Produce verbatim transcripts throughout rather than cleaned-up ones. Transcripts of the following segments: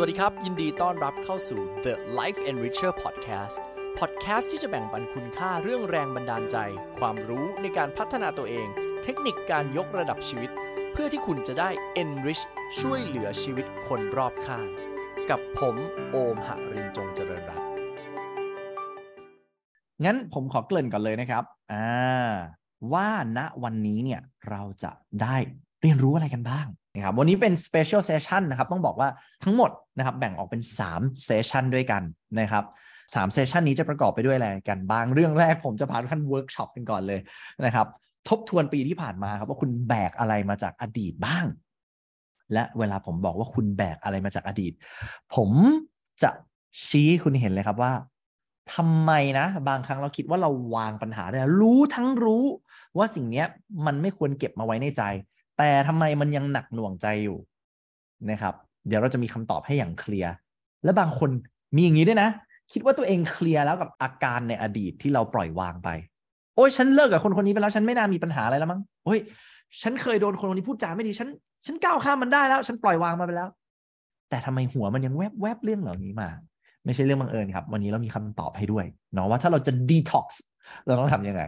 สวัสดีครับยินดีต้อนรับเข้าสู่ The Life Enricher Podcast Podcast ที่จะแบ่งปันคุณค่าเรื่องแรงบันดาลใจความรู้ในการพัฒนาตัวเองเทคนิคการยกระดับชีวิตเพื่อที่คุณจะได้ enrich ช่วยเหลือชีวิตคนรอบข้างกับผมโอมหรินทร์จงเจริญรัตน์งั้นผมขอเกริ่นก่อนเลยนะครับอ่าว่าณวันนี้เนี่ยเราจะได้เรียนรู้อะไรกันบ้างนะครับวันนี้เป็น special session นะครับต้องบอกว่าทั้งหมดนะครับแบ่งออกเป็นสาม session ด้วยกันนะครับสาม session นี้จะประกอบไปด้วยอะไรกันบ้างเรื่องแรกผมจะพาทุกท่าน workshop กันก่อนเลยนะครับทบทวนปีที่ผ่านมาครับว่าคุณแบกอะไรมาจากอดีตบ้างและเวลาผมบอกว่าคุณแบกอะไรมาจากอดีตผมจะชี้คุณเห็นเลยครับว่าทำไมนะบางครั้งเราคิดว่าเราวางปัญหาได้รู้ทั้งรู้ว่าสิ่งนี้มันไม่ควรเก็บมาไว้ในใจแต่ทำไมมันยังหนักหน่วงใจอยู่นะครับเดี๋ยวเราจะมีคำตอบให้อย่างเคลียร์และบางคนมีอย่างนี้ด้วยนะคิดว่าตัวเองเคลียร์แล้วกับอาการในอดีตที่เราปล่อยวางไปโอ้ยฉันเลิกกับคนคนนี้ไปแล้วฉันไม่น่ามีปัญหาอะไรแล้วมั้งโอ้ยฉันเคยโดนคนคนนี้พูดจาไม่ดีฉันฉันก้าวข้ามมันได้แล้วฉันปล่อยวางมาไปแล้วแต่ทำไมหัวมันยังแวบแวบเรื่องเหล่านี้มาไม่ใช่เรื่องบังเอิญครับวันนี้เรามีคำตอบให้ด้วยเนาะว่าถ้าเราจะ detox เราต้องทำยังไง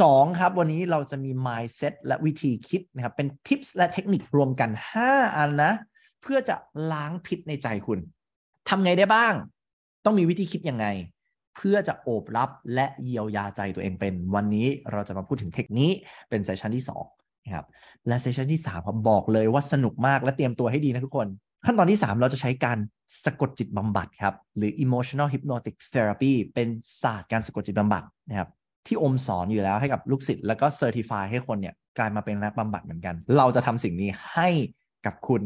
สองครับวันนี้เราจะมี mindset และวิธีคิดนะครับเป็น tips และเทคนิครวมกันห้าอันนะเพื่อจะล้างพิษในใจคุณทำไงได้บ้างต้องมีวิธีคิดยังไงเพื่อจะโอบรับและเยียวยาใจตัวเองเป็นวันนี้เราจะมาพูดถึงเทคนิคเป็นเซสชันที่สองนะครับและเซสชันที่สามผมบอกเลยว่าสนุกมากและเตรียมตัวให้ดีนะทุกคนขั้นตอนที่สามเราจะใช้การสะกดจิตบำบัดครับหรือ Emotional Hypnotic Therapy เป็นศาสตร์การสะกดจิตบำบัดนะครับที่อมสอนอยู่แล้วให้กับลูกศิษย์แล้วก็เซอร์ติฟายให้คนเนี่ยกลายมาเป็นนักบำบัดเหมือนกันเราจะทำสิ่งนี้ให้กับคุณ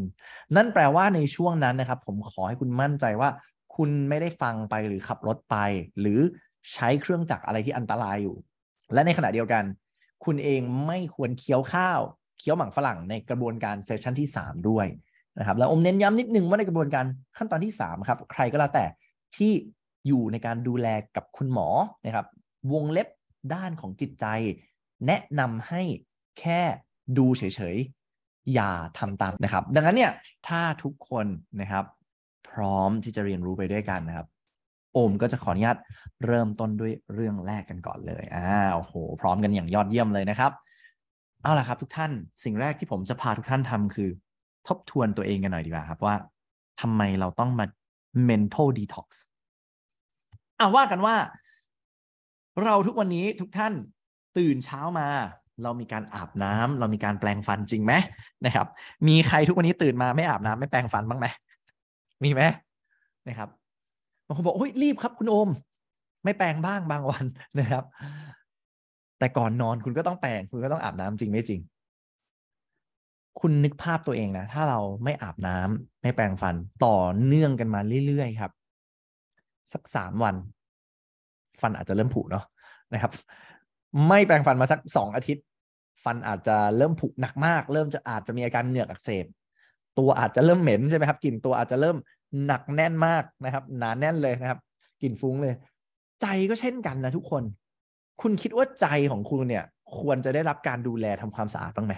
นั่นแปลว่าในช่วงนั้นนะครับผมขอให้คุณมั่นใจว่าคุณไม่ได้ฟังไปหรือขับรถไปหรือใช้เครื่องจักรอะไรที่อันตรายอยู่และในขณะเดียวกันคุณเองไม่ควรเคี้ยวข้าวเคี้ยวหมากฝรั่งในกระบวนการเซสชันที่สามด้วยนะครับแล้วอมเน้นย้ำนิดนึงว่าในกระบวนการขั้นตอนที่สามครับใครก็แล้วแต่ที่อยู่ในการดูแลกับคุณหมอนะครับวงเล็บด้านของจิตใจแนะนำให้แค่ดูเฉยๆอย่าทำตามนะครับดังนั้นเนี่ยถ้าทุกคนนะครับพร้อมที่จะเรียนรู้ไปด้วยกันนะครับโอมก็จะขออนุญาตเริ่มต้นด้วยเรื่องแรกกันก่อนเลยอ้าวโหพร้อมกันอย่างยอดเยี่ยมเลยนะครับเอาล่ะครับทุกท่านสิ่งแรกที่ผมจะพาทุกท่านทำคือทบทวนตัวเองกันหน่อยดีกว่าครับว่าทำไมเราต้องมา mental detox อ่ะว่ากันว่าเราทุกวันนี้ทุกท่านตื่นเช้ามาเรามีการอาบน้ำเรามีการแปรงฟันจริงไหมนะครับมีใครทุกวันนี้ตื่นมาไม่อาบน้ำไม่แปรงฟันบ้างไหมมีไหมนะครับบางคนบอกโอ้ยรีบครับคุณโอมไม่แปรงบ้างบางวันนะครับแต่ก่อนนอนคุณก็ต้องแปรงคุณก็ต้องอาบน้ำจริงไม่จริงคุณนึกภาพตัวเองนะถ้าเราไม่อาบน้ำไม่แปรงฟันต่อเนื่องกันมาเรื่อยๆครับสักสามวันฟันอาจจะเริ่มผุเนาะนะครับไม่แปรงฟันมาสักสองอาทิตย์ฟันอาจจะเริ่มผุหนักมากเริ่มจะอาจจะมีอาการเหงือกอักเสบตัวอาจจะเริ่มเหม็นใช่ไหมครับกลิ่นตัวอาจจะเริ่มหนักแน่นมากนะครับหนาแน่นเลยนะครับกลิ่นฟุ้งเลยใจก็เช่นกันนะทุกคนคุณคิดว่าใจของคุณเนี่ยควรจะได้รับการดูแลทำความสะอาดบ้างไหม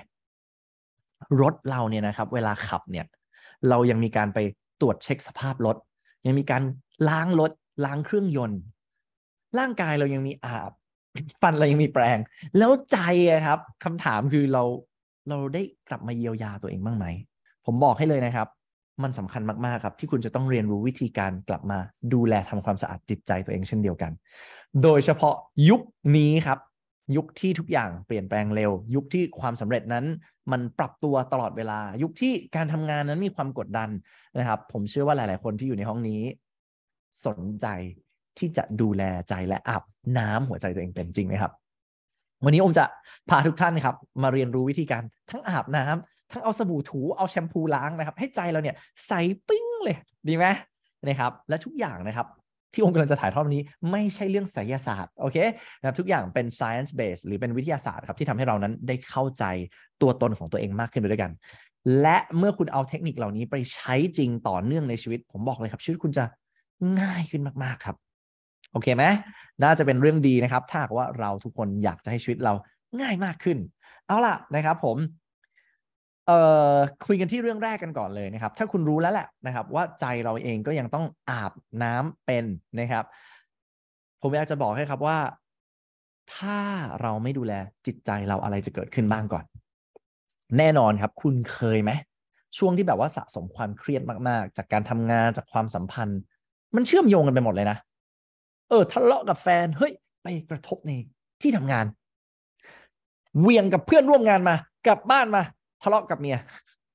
รถเราเนี่ยนะครับเวลาขับเนี่ยเรายังมีการไปตรวจเช็คสภาพรถยังมีการล้างรถล้างเครื่องยนต์ร่างกายเรายังมีอาบฟันเรายังมีแปรงแล้วใจครับคำถามคือเราเราได้กลับมาเยียวยาตัวเองบ้างไหมผมบอกให้เลยนะครับมันสำคัญมากๆครับที่คุณจะต้องเรียนรู้วิธีการกลับมาดูแลทำความสะอาดจิตใจตัวเองเช่นเดียวกันโดยเฉพาะยุคนี้ครับยุคที่ทุกอย่างเปลี่ยนแปลงเร็วยุคที่ความสำเร็จนั้นมันปรับตัวตลอดเวลายุคที่การทำงานนั้นมีความกดดันนะครับผมเชื่อว่าหลายๆคนที่อยู่ในห้องนี้สนใจที่จะดูแลใจและอาบน้ำหัวใจตัวเองเป็นจริงไหมครับวันนี้อมจะพาทุกท่านครับมาเรียนรู้วิธีการทั้งอาบน้ำทั้งเอาสบู่ถูเอาแชมพูล้างนะครับให้ใจเราเนี่ยใสปิ้งเลยดีไหมนะครับและทุกอย่างนะครับที่อมกำลังจะถ่ายทอดวันนี้ไม่ใช่เรื่องไสยศาสตร์โอเคนะครับทุกอย่างเป็น science based หรือเป็นวิทยาศาสตร์ครับที่ทำให้เรานั้นได้เข้าใจตัวตนของตัวเองมากขึ้นด้วยกันและเมื่อคุณเอาเทคนิคเหล่านี้ไปใช้จริงต่อเนื่องในชีวิตผมบอกเลยครับชีวิตคุณจะง่ายขึ้นมากๆครับโอเคไหมน่าจะเป็นเรื่องดีนะครับถ้าว่าเราทุกคนอยากจะให้ชีวิตเราง่ายมากขึ้นเอาล่ะนะครับผม เอ่อคุยกันที่เรื่องแรกกันก่อนเลยนะครับถ้าคุณรู้แล้วแหละนะครับว่าใจเราเองก็ยังต้องอาบน้ำเป็นนะครับผมอยากจะบอกให้ครับว่าถ้าเราไม่ดูแลจิตใจเราอะไรจะเกิดขึ้นบ้างก่อนแน่นอนครับคุณเคยไหมช่วงที่แบบว่าสะสมความเครียดมากๆจากการทำงานจากความสัมพันธ์มันเชื่อมโยงกันไปหมดเลยนะเออทะเลาะกับแฟนเฮ้ยไปกระทบในที่ทำงานเวียงกับเพื่อนร่วมงานมากลับบ้านมาทะเลาะกับเมีย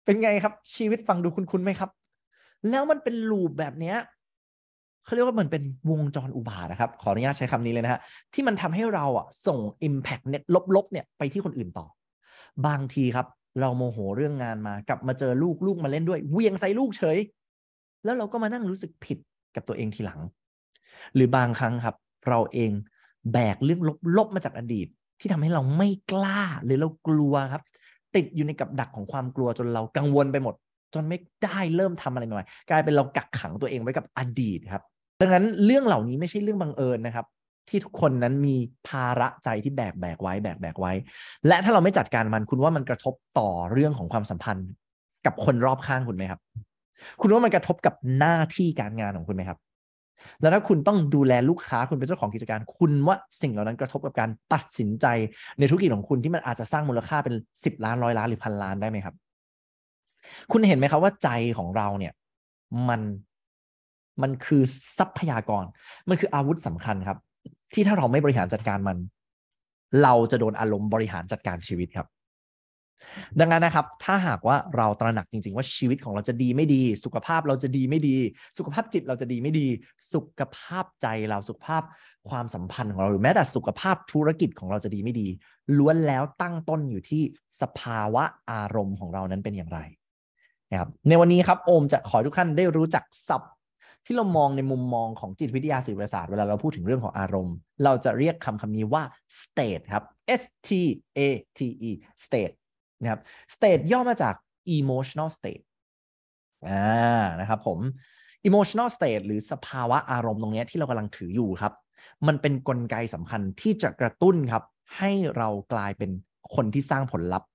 เป็นไงครับชีวิตฟังดูคุ้นๆไหมครับแล้วมันเป็นลูปแบบเนี้ยเขาเรียกว่าเหมือนเป็นวงจรอุบาทนะครับขออนุญาตใช้คำนี้เลยนะฮะที่มันทำให้เราอ่ะส่ง impact เน็ตลบๆเนี่ยไปที่คนอื่นต่อบางทีครับเราโมโหเรื่องงานมากลับมาเจอลูกลูกมาเล่นด้วยเวียงใส่ลูกเฉยแล้วเราก็มานั่งรู้สึกผิดกับตัวเองทีหลังหรือบางครั้งครับเราเองแบกเรื่องลบๆมาจากอดีตที่ทำให้เราไม่กล้าหรือเรากลัวครับติดอยู่ในกับดักของความกลัวจนเรากังวลไปหมดจนไม่ได้เริ่มทำอะไรใหม่ๆกลายเป็นเรากักขังตัวเองไว้กับอดีตครับดังนั้นเรื่องเหล่านี้ไม่ใช่เรื่องบังเอิญนะครับที่ทุกคนนั้นมีภาระใจที่แบกแบกไว้แบกแบกไว้และถ้าเราไม่จัดการมันคุณว่ามันกระทบต่อเรื่องของความสัมพันธ์กับคนรอบข้างคุณไหมครับคุณว่ามันกระทบกับหน้าที่การงานของคุณไหมครับแล้วถ้าคุณต้องดูแลลูกค้าคุณเป็นเจ้าของกิจการคุณว่าสิ่งเหล่านั้นกระทบกับการตัดสินใจในธุรกิจของคุณที่มันอาจจะสร้างมูลค่าเป็นสิบล้านร้อยล้านหรือพันล้านได้ไหมครับคุณเห็นไหมครับว่าใจของเราเนี่ยมันมันคือทรัพยากรมันคืออาวุธสำคัญครับที่ถ้าเราไม่บริหารจัดการมันเราจะโดนอารมณ์บริหารจัดการชีวิตครับดังนั้นนะครับถ้าหากว่าเราตระหนักจริงๆว่าชีวิตของเราจะดีไม่ดีสุขภาพเราจะดีไม่ดีสุขภาพจิตเราจะดีไม่ดีสุขภาพใจเราสุขภาพความสัมพันธ์ของเราหรือแม้แต่สุขภาพธุรกิจของเราจะดีไม่ดีล้วนแล้วตั้งต้นอยู่ที่สภาวะอารมณ์ของเรานั้นเป็นอย่างไรนะครับในวันนี้ครับโอมจะขอทุกท่านได้รู้จักศัพท์ที่เรามองในมุมมองของจิตวิทยาสื่อประสาทเวลาเราพูดถึงเรื่องของอารมณ์เราจะเรียกคำคำนี้ว่า state ครับ S T A T E state นะครับ state ย่อมาจาก emotional state อ่านะครับผม emotional state หรือสภาวะอารมณ์ตรงนี้ที่เรากำลังถืออยู่ครับมันเป็นกลไกสำคัญที่จะกระตุ้นครับให้เรากลายเป็นคนที่สร้างผลลัพธ์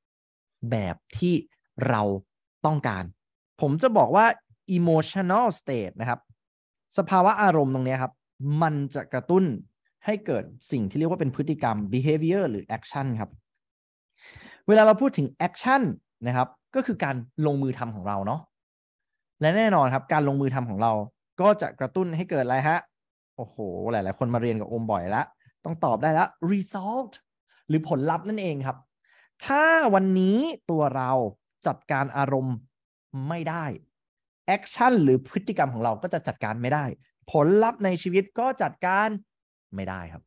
แบบที่เราต้องการผมจะบอกว่า emotional state นะครับสภาวะอารมณ์ตรงนี้ครับมันจะกระตุ้นให้เกิดสิ่งที่เรียกว่าเป็นพฤติกรรม behavior หรือ action ครับเวลาเราพูดถึง action นะครับก็คือการลงมือทำของเราเนาะและแน่นอนครับการลงมือทำของเราก็จะกระตุ้นให้เกิดอะไรฮะโอ้โหหลายๆคนมาเรียนกับอมบ่อยละต้องตอบได้ละ result หรือผลลัพธ์นั่นเองครับถ้าวันนี้ตัวเราจัดการอารมณ์ไม่ได้แอคชั่นหรือพฤติกรรมของเราก็จะจัดการไม่ได้ผลลัพธ์ในชีวิตก็จัดการไม่ได้ครับ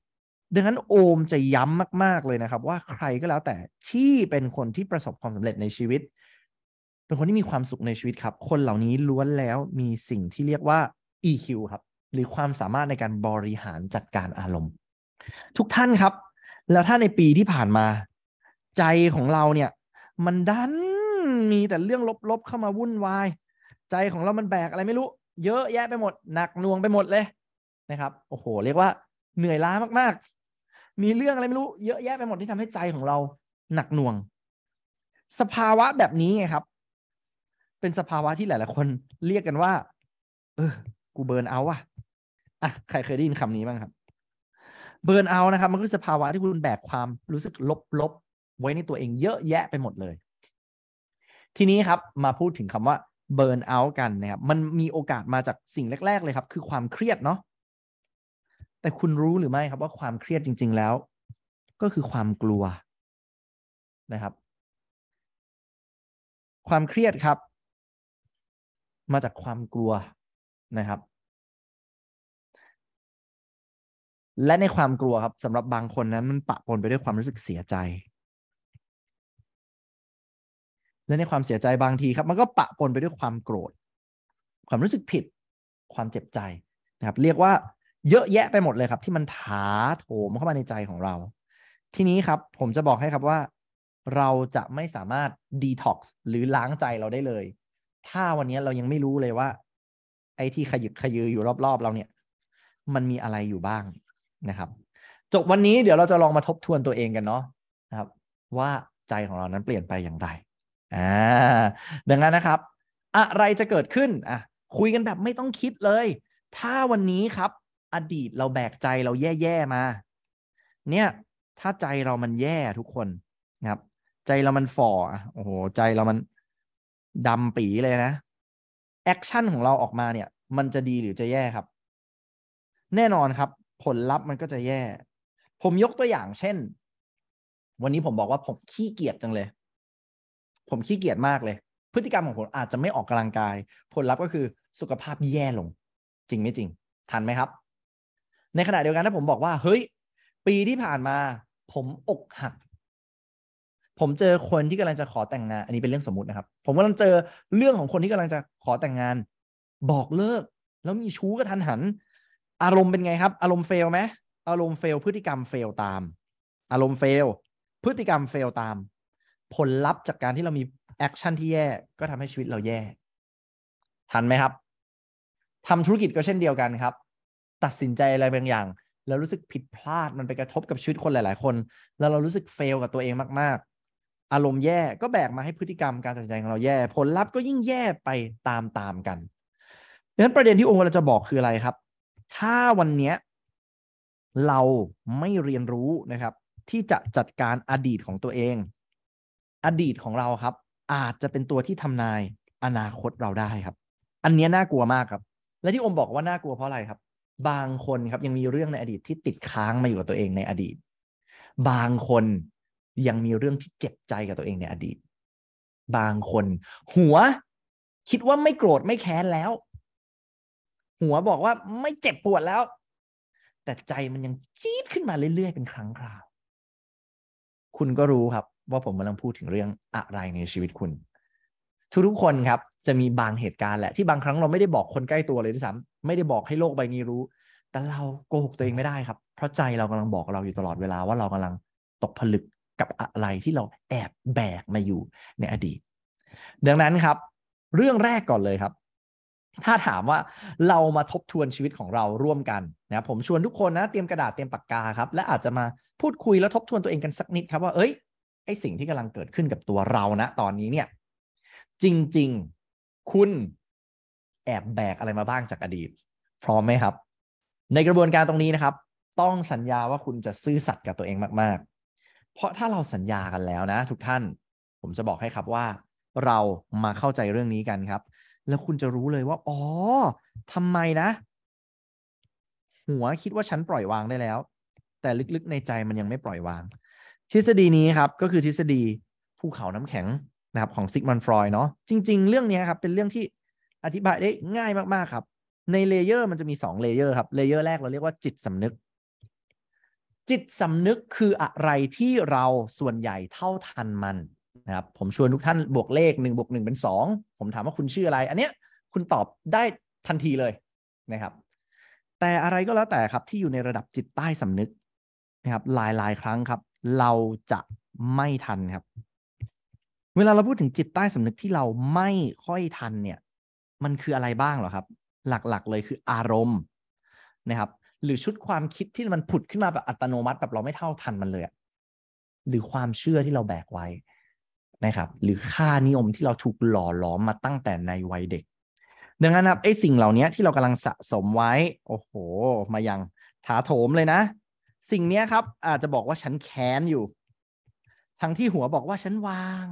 ดังนั้นโอมจะย้ำมากๆเลยนะครับว่าใครก็แล้วแต่ที่เป็นคนที่ประสบความสำเร็จในชีวิตเป็นคนที่มีความสุขในชีวิตครับคนเหล่านี้ล้วนแล้วมีสิ่งที่เรียกว่า อี คิว ครับหรือความสามารถในการบริหารจัดการอารมณ์ทุกท่านครับแล้วถ้าในปีที่ผ่านมาใจของเราเนี่ยมันดันมีแต่เรื่องลบๆเข้ามาวุ่นวายใจของเรามันแบกอะไรไม่รู้เยอะแยะไปหมดหนักหน่วงไปหมดเลยนะครับโอ้โหเรียกว่าเหนื่อยล้ามากๆมีเรื่องอะไรไม่รู้เยอะแยะไปหมดที่ทำให้ใจของเราหนักหน่วงสภาวะแบบนี้ไงครับเป็นสภาวะที่หลายๆคนเรียกกันว่าเออกูเบิร์นเอาท์อ่ะอ่ะใครเคยได้ยินคำนี้บ้างครับเบิร์นเอาท์นะครับมันคือสภาวะที่คุณแบกความรู้สึกลบๆไว้ในตัวเองเยอะแยะไปหมดเลยทีนี้ครับมาพูดถึงคำว่าเบิร์นเอาท์กันนะครับมันมีโอกาสมาจากสิ่งแรกๆเลยครับคือความเครียดเนาะแต่คุณรู้หรือไม่ครับว่าความเครียดจริงๆแล้วก็คือความกลัวนะครับความเครียดครับมาจากความกลัวนะครับและในความกลัวครับสำหรับบางคนนั้นมันปะปนไปด้วยความรู้สึกเสียใจและในความเสียใจบางทีครับมันก็ปะปนไปด้วยความโกรธความรู้สึกผิดความเจ็บใจนะครับเรียกว่าเยอะแยะไปหมดเลยครับที่มันถาโถมเข้ามาในใจของเราทีนี้ครับผมจะบอกให้ครับว่าเราจะไม่สามารถดีท็อกซ์หรือล้างใจเราได้เลยถ้าวันนี้เรายังไม่รู้เลยว่าไอ้ที่ขยึกขยืออยู่รอบๆเราเนี่ยมันมีอะไรอยู่บ้างนะครับจบวันนี้เดี๋ยวเราจะลองมาทบทวนตัวเองกันเนาะนะครับว่าใจของเรานั้นเปลี่ยนไปอย่างไร อ่าดังนั้นนะครับอะไรจะเกิดขึ้นอ่ะคุยกันแบบไม่ต้องคิดเลยถ้าวันนี้ครับอดีตเราแบกใจเราแย่ๆมาเนี่ยถ้าใจเรามันแย่ทุกคนครับใจเรามันฝ่อโอ้โหใจเรามันดำปีเลยนะแอคชั่นของเราออกมาเนี่ยมันจะดีหรือจะแย่ครับแน่นอนครับผลลัพธ์มันก็จะแย่ผมยกตัวอย่างเช่นวันนี้ผมบอกว่าผมขี้เกียจจังเลยผมขี้เกียจมากเลยพฤติกรรมของผมอาจจะไม่ออกกำลังกายผลลัพธ์ก็คือสุขภาพแย่ลงจริงไม่จริงทันไหมครับในขณะเดียวกันถ้าผมบอกว่าเฮ้ยปีที่ผ่านมาผมอกหักผมเจอคนที่กำลังจะขอแต่งงานอันนี้เป็นเรื่องสมมุตินะครับผมกำลังเจอเรื่องของคนที่กำลังจะขอแต่งงานบอกเลิกแล้วมีชู้กระทันหันอารมณ์เป็นไงครับอารมณ์เฟลไหมอารมณ์เฟลพฤติกรรมเฟลตามอารมณ์เฟลพฤติกรรมเฟลตามผลลัพธ์จากการที่เรามีแอคชั่นที่แย่ก็ทำให้ชีวิตเราแย่ทันไหมครับทำธุรกิจก็เช่นเดียวกันครับตัดสินใจอะไรบางอย่างแล้วรู้สึกผิดพลาดมันไปกระทบกับชีวิตคนหลายๆคนแล้วเรารู้สึกเฟลกับตัวเองมากๆอารมณ์แย่ก็แบกมาให้พฤติกรรมการตัดสินใจของเราแย่ผลลัพธ์ก็ยิ่งแย่ไปตามๆกันดังนั้นประเด็นที่องค์เราจะบอกคืออะไรครับถ้าวันนี้เราไม่เรียนรู้นะครับที่จะจัดการอดีตของตัวเองอดีตของเราครับอาจจะเป็นตัวที่ทำนายอนาคตเราได้ครับอันนี้น่ากลัวมากครับและที่อมบอกว่าน่ากลัวเพราะอะไรครับบางคนครับยังมีเรื่องในอดีตที่ติดค้างมาอยู่กับตัวเองในอดีตบางคนยังมีเรื่องที่เจ็บใจกับตัวเองในอดีตบางคนหัวคิดว่าไม่โกรธไม่แค้นแล้วหัวบอกว่าไม่เจ็บปวดแล้วแต่ใจมันยังจี๊ดขึ้นมาเรื่อยๆเป็นครั้งคราวคุณก็รู้ครับว่าผมกำลังพูดถึงเรื่องอะไรในชีวิตคุณทุกๆคนครับจะมีบางเหตุการณ์แหละที่บางครั้งเราไม่ได้บอกคนใกล้ตัวเลยด้วยซ้ำไม่ได้บอกให้โลกใบนี้รู้แต่เราโกหกตัวเองไม่ได้ครับเพราะใจเรากำลังบอกเราอยู่ตลอดเวลาว่าเรากำลังตกผลึกกับอะไรที่เราแอบแบกมาอยู่ในอดีตดังนั้นครับเรื่องแรกก่อนเลยครับถ้าถามว่าเรามาทบทวนชีวิตของเราร่วมกันนะผมชวนทุกคนนะเตรียมกระดาษเตรียมปากกาครับและอาจจะมาพูดคุยแล้วทบทวนตัวเองกันสักนิดครับว่าเอ้ยไอสิ่งที่กำลังเกิดขึ้นกับตัวเรานะตอนนี้เนี่ยจริงๆคุณแอบแบกอะไรมาบ้างจากอดีตพร้อมไหมครับในกระบวนการตรงนี้นะครับต้องสัญญาว่าคุณจะซื่อสัตย์กับตัวเองมากๆเพราะถ้าเราสัญญากันแล้วนะทุกท่านผมจะบอกให้ครับว่าเรามาเข้าใจเรื่องนี้กันครับแล้วคุณจะรู้เลยว่าอ๋อทำไมนะหัวคิดว่าฉันปล่อยวางได้แล้วแต่ลึกๆในใจมันยังไม่ปล่อยวางทฤษฎีนี้ครับก็คือทฤษฎีภูเขาน้ำแข็งนะครับของซิกมันฟรอยด์เนาะจริงๆเรื่องนี้ครับเป็นเรื่องที่อธิบายได้ง่ายมากๆครับในเลเยอร์มันจะมีสองเลเยอร์ครับเลเยอร์แรกเราเรียกว่าจิตสำนึกจิตสำนึกคืออะไรที่เราส่วนใหญ่เท่าทันมันนะครับผมชวนทุกท่านบวกเลขหนึ่งบวกหนึ่งเป็นสองผมถามว่าคุณชื่ออะไรอันเนี้ยคุณตอบได้ทันทีเลยนะครับแต่อะไรก็แล้วแต่ครับที่อยู่ในระดับจิตใต้สำนึกนะครับหลายๆครั้งครับเราจะไม่ทันครับเวลาเราพูดถึงจิตใต้สำนึกที่เราไม่ค่อยทันเนี่ยมันคืออะไรบ้างเหรอครับหลักๆเลยคืออารมณ์นะครับหรือชุดความคิดที่มันผุดขึ้นมาแบบอัตโนมัติแบบเราไม่เท่าทันมันเลยหรือความเชื่อที่เราแบกไว้นะครับหรือค่านิยมที่เราถูกหล่อหลอมมาตั้งแต่ในวัยเด็กดังนั้นครับไอ้สิ่งเหล่านี้ที่เรากำลังสะสมไว้โอ้โหมาอย่างถาโถมเลยนะสิ่งนี้ครับอาจจะบอกว่าฉันแค้นอยู่ทั้งที่หัวบอกว่าฉันวาง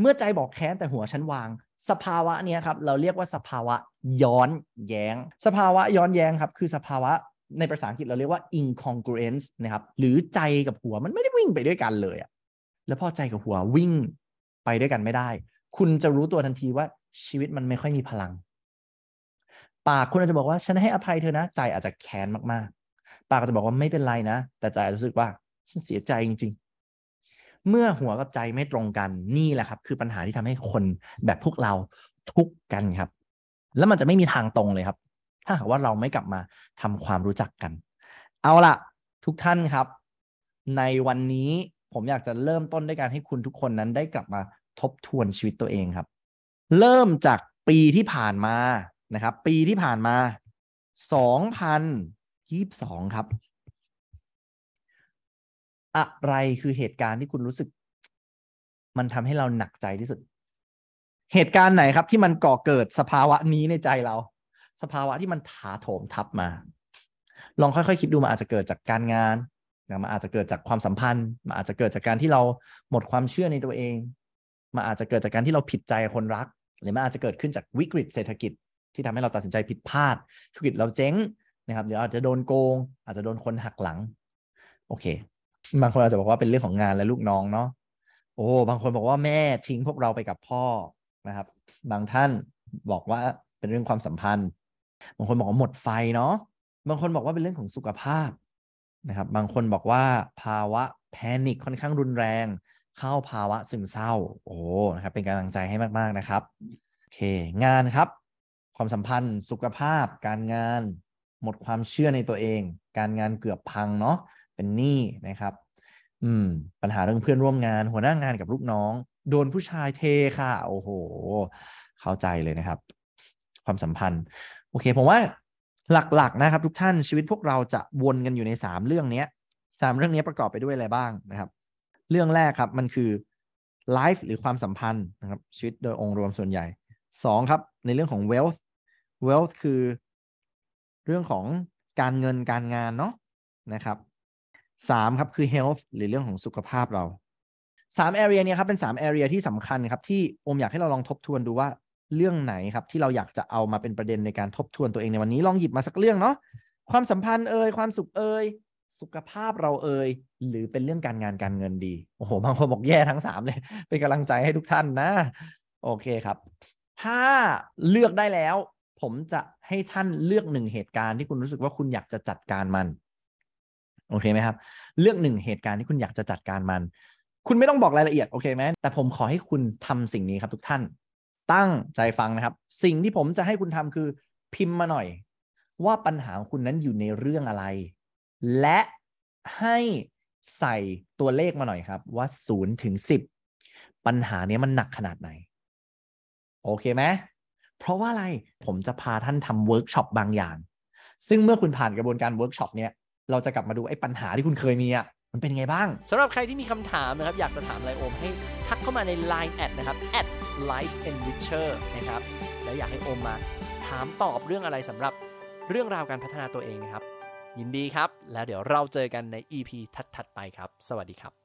เมื่อใจบอกแค้นแต่หัวฉันวางสภาวะนี้ครับเราเรียกว่าสภาวะย้อนแย้งสภาวะย้อนแย้งครับคือสภาวะในภาษาอังกฤษเราเรียกว่า incongruence นะครับหรือใจกับหัวมันไม่ได้วิ่งไปด้วยกันเลยอะแล้วพอใจกับหัววิ่งไปด้วยกันไม่ได้คุณจะรู้ตัวทันทีว่าชีวิตมันไม่ค่อยมีพลังปากคุณอาจจะบอกว่าฉันให้อภัยเธอนะใจอาจจะแค้นมากๆปากอาจจะบอกว่าไม่เป็นไรนะแต่ใจรู้สึกว่าฉันเสียใจจริงๆเมื่อหัวกับใจไม่ตรงกันนี่แหละครับคือปัญหาที่ทำให้คนแบบพวกเราทุกข์กันครับแล้วมันจะไม่มีทางตรงเลยครับถ้าหากว่าเราไม่กลับมาทำความรู้จักกันเอาล่ะทุกท่านครับในวันนี้ผมอยากจะเริ่มต้นด้วยการให้คุณทุกคนนั้นได้กลับมาทบทวนชีวิตตัวเองครับเริ่มจากปีที่ผ่านมานะครับปีที่ผ่านมาสองพันยี่สิบสองครับอะไรคือเหตุการณ์ที่คุณรู้สึกมันทำให้เราหนักใจที่สุด เหตุการณ์ไหนครับที่มันก่อเกิดสภาวะนี้ในใจเราสภาวะที่มันถาโถมทับมาลองค่อยๆคิดดูมันอาจจะเกิดจากการงานมันอาจจะเกิดจากความสัมพันธ์มันอาจจะเกิดจากการที่เราหมดความเชื่อในตัวเองมันอาจจะเกิดจากการที่เราผิดใจคนรักหรือมันอาจจะเกิดขึ้นจากวิกฤตเศรษฐกิจที่ทำให้เราตัดสินใจผิดพลาดธุรกิจเราเจ๊งนะครับเดี๋ยวอาจจะโดนโกงอาจจะโดนคนหักหลังโอเคบางคนอาจจะบอกว่าเป็นเรื่องของงานและลูกน้องเนาะโอ้บางคนบอกว่าแม่ทิ้งพวกเราไปกับพ่อนะครับบางท่านบอกว่าเป็นเรื่องความสัมพันธ์บางคนบอกว่าหมดไฟเนาะบางคนบอกว่าเป็นเรื่องของสุขภาพนะครับบางคนบอกว่าภาวะแพนิคค่อนข้างรุนแรงเข้าภาวะซึมเศร้าโอ้นะครับเป็นกำลังใจให้มากๆนะครับโอเคงานครับความสัมพันธ์สุขภาพการงานหมดความเชื่อในตัวเองการงานเกือบพังเนาะเป็นหนี้นะครับอืมปัญหาเรื่องเพื่อนร่วมงานหัวหน้างานกับลูกน้องโดนผู้ชายเทค่ะโอ้โหเข้าใจเลยนะครับความสัมพันธ์โอเคผมว่าหลักๆนะครับทุกท่านชีวิตพวกเราจะวนกันอยู่ในสามเรื่องนี้สามเรื่องนี้ประกอบไปด้วยอะไรบ้างนะครับเรื่องแรกครับมันคือไลฟ์หรือความสัมพันธ์นะครับชีวิตโดยองค์รวมส่วนใหญ่สองครับในเรื่องของ wealth wealth คือเรื่องของการเงินการงานเนาะนะครับสามครับคือ health หรือเรื่องของสุขภาพเราสาม area เนี่ยครับเป็นสาม area ที่สำคัญครับที่อมอยากให้เราลองทบทวนดูว่าเรื่องไหนครับที่เราอยากจะเอามาเป็นประเด็นในการทบทวนตัวเองในวันนี้ลองหยิบมาสักเรื่องเนาะความสัมพันธ์เอ่ยความสุขเอ่ยสุขภาพเราเอ่ยหรือเป็นเรื่องการงานการเงินดีโอ้โหบางคนบอกแย่ทั้งสามเลยเป็นกำลังใจให้ทุกท่านนะโอเคครับถ้าเลือกได้แล้วผมจะให้ท่านเลือกหนึ่งเหตุการณ์ที่คุณรู้สึกว่าคุณอยากจะจัดการมันโอเคไหมครับเลือกหนึ่งเหตุการณ์ที่คุณอยากจะจัดการมันคุณไม่ต้องบอกรายละเอียดโอเคไหมแต่ผมขอให้คุณทำสิ่งนี้ครับทุกท่านตั้งใจฟังนะครับสิ่งที่ผมจะให้คุณทำคือพิมพ์มาหน่อยว่าปัญหาของคุณนั้นอยู่ในเรื่องอะไรและให้ใส่ตัวเลขมาหน่อยครับว่าศูนย์ถึงสิบปัญหานี้มันหนักขนาดไหนโอเคไหมเพราะว่าอะไรผมจะพาท่านทำเวิร์กช็อปบางอย่างซึ่งเมื่อคุณผ่านกระบวนการเวิร์กช็อปเนี่ยเราจะกลับมาดูไอ้ปัญหาที่คุณเคยมีอ่ะมันเป็นไงบ้างสำหรับใครที่มีคำถามนะครับอยากจะถามไลโอมให้ทักเข้ามาใน ไลน์ แอดนะครับ แอท ไลฟ์ เอ็นริชเชอร์ นะครับแล้วอยากให้โอมมาถามตอบเรื่องอะไรสำหรับเรื่องราวการพัฒนาตัวเองนะครับยินดีครับแล้วเดี๋ยวเราเจอกันใน อี พี ถัดๆไปครับสวัสดีครับ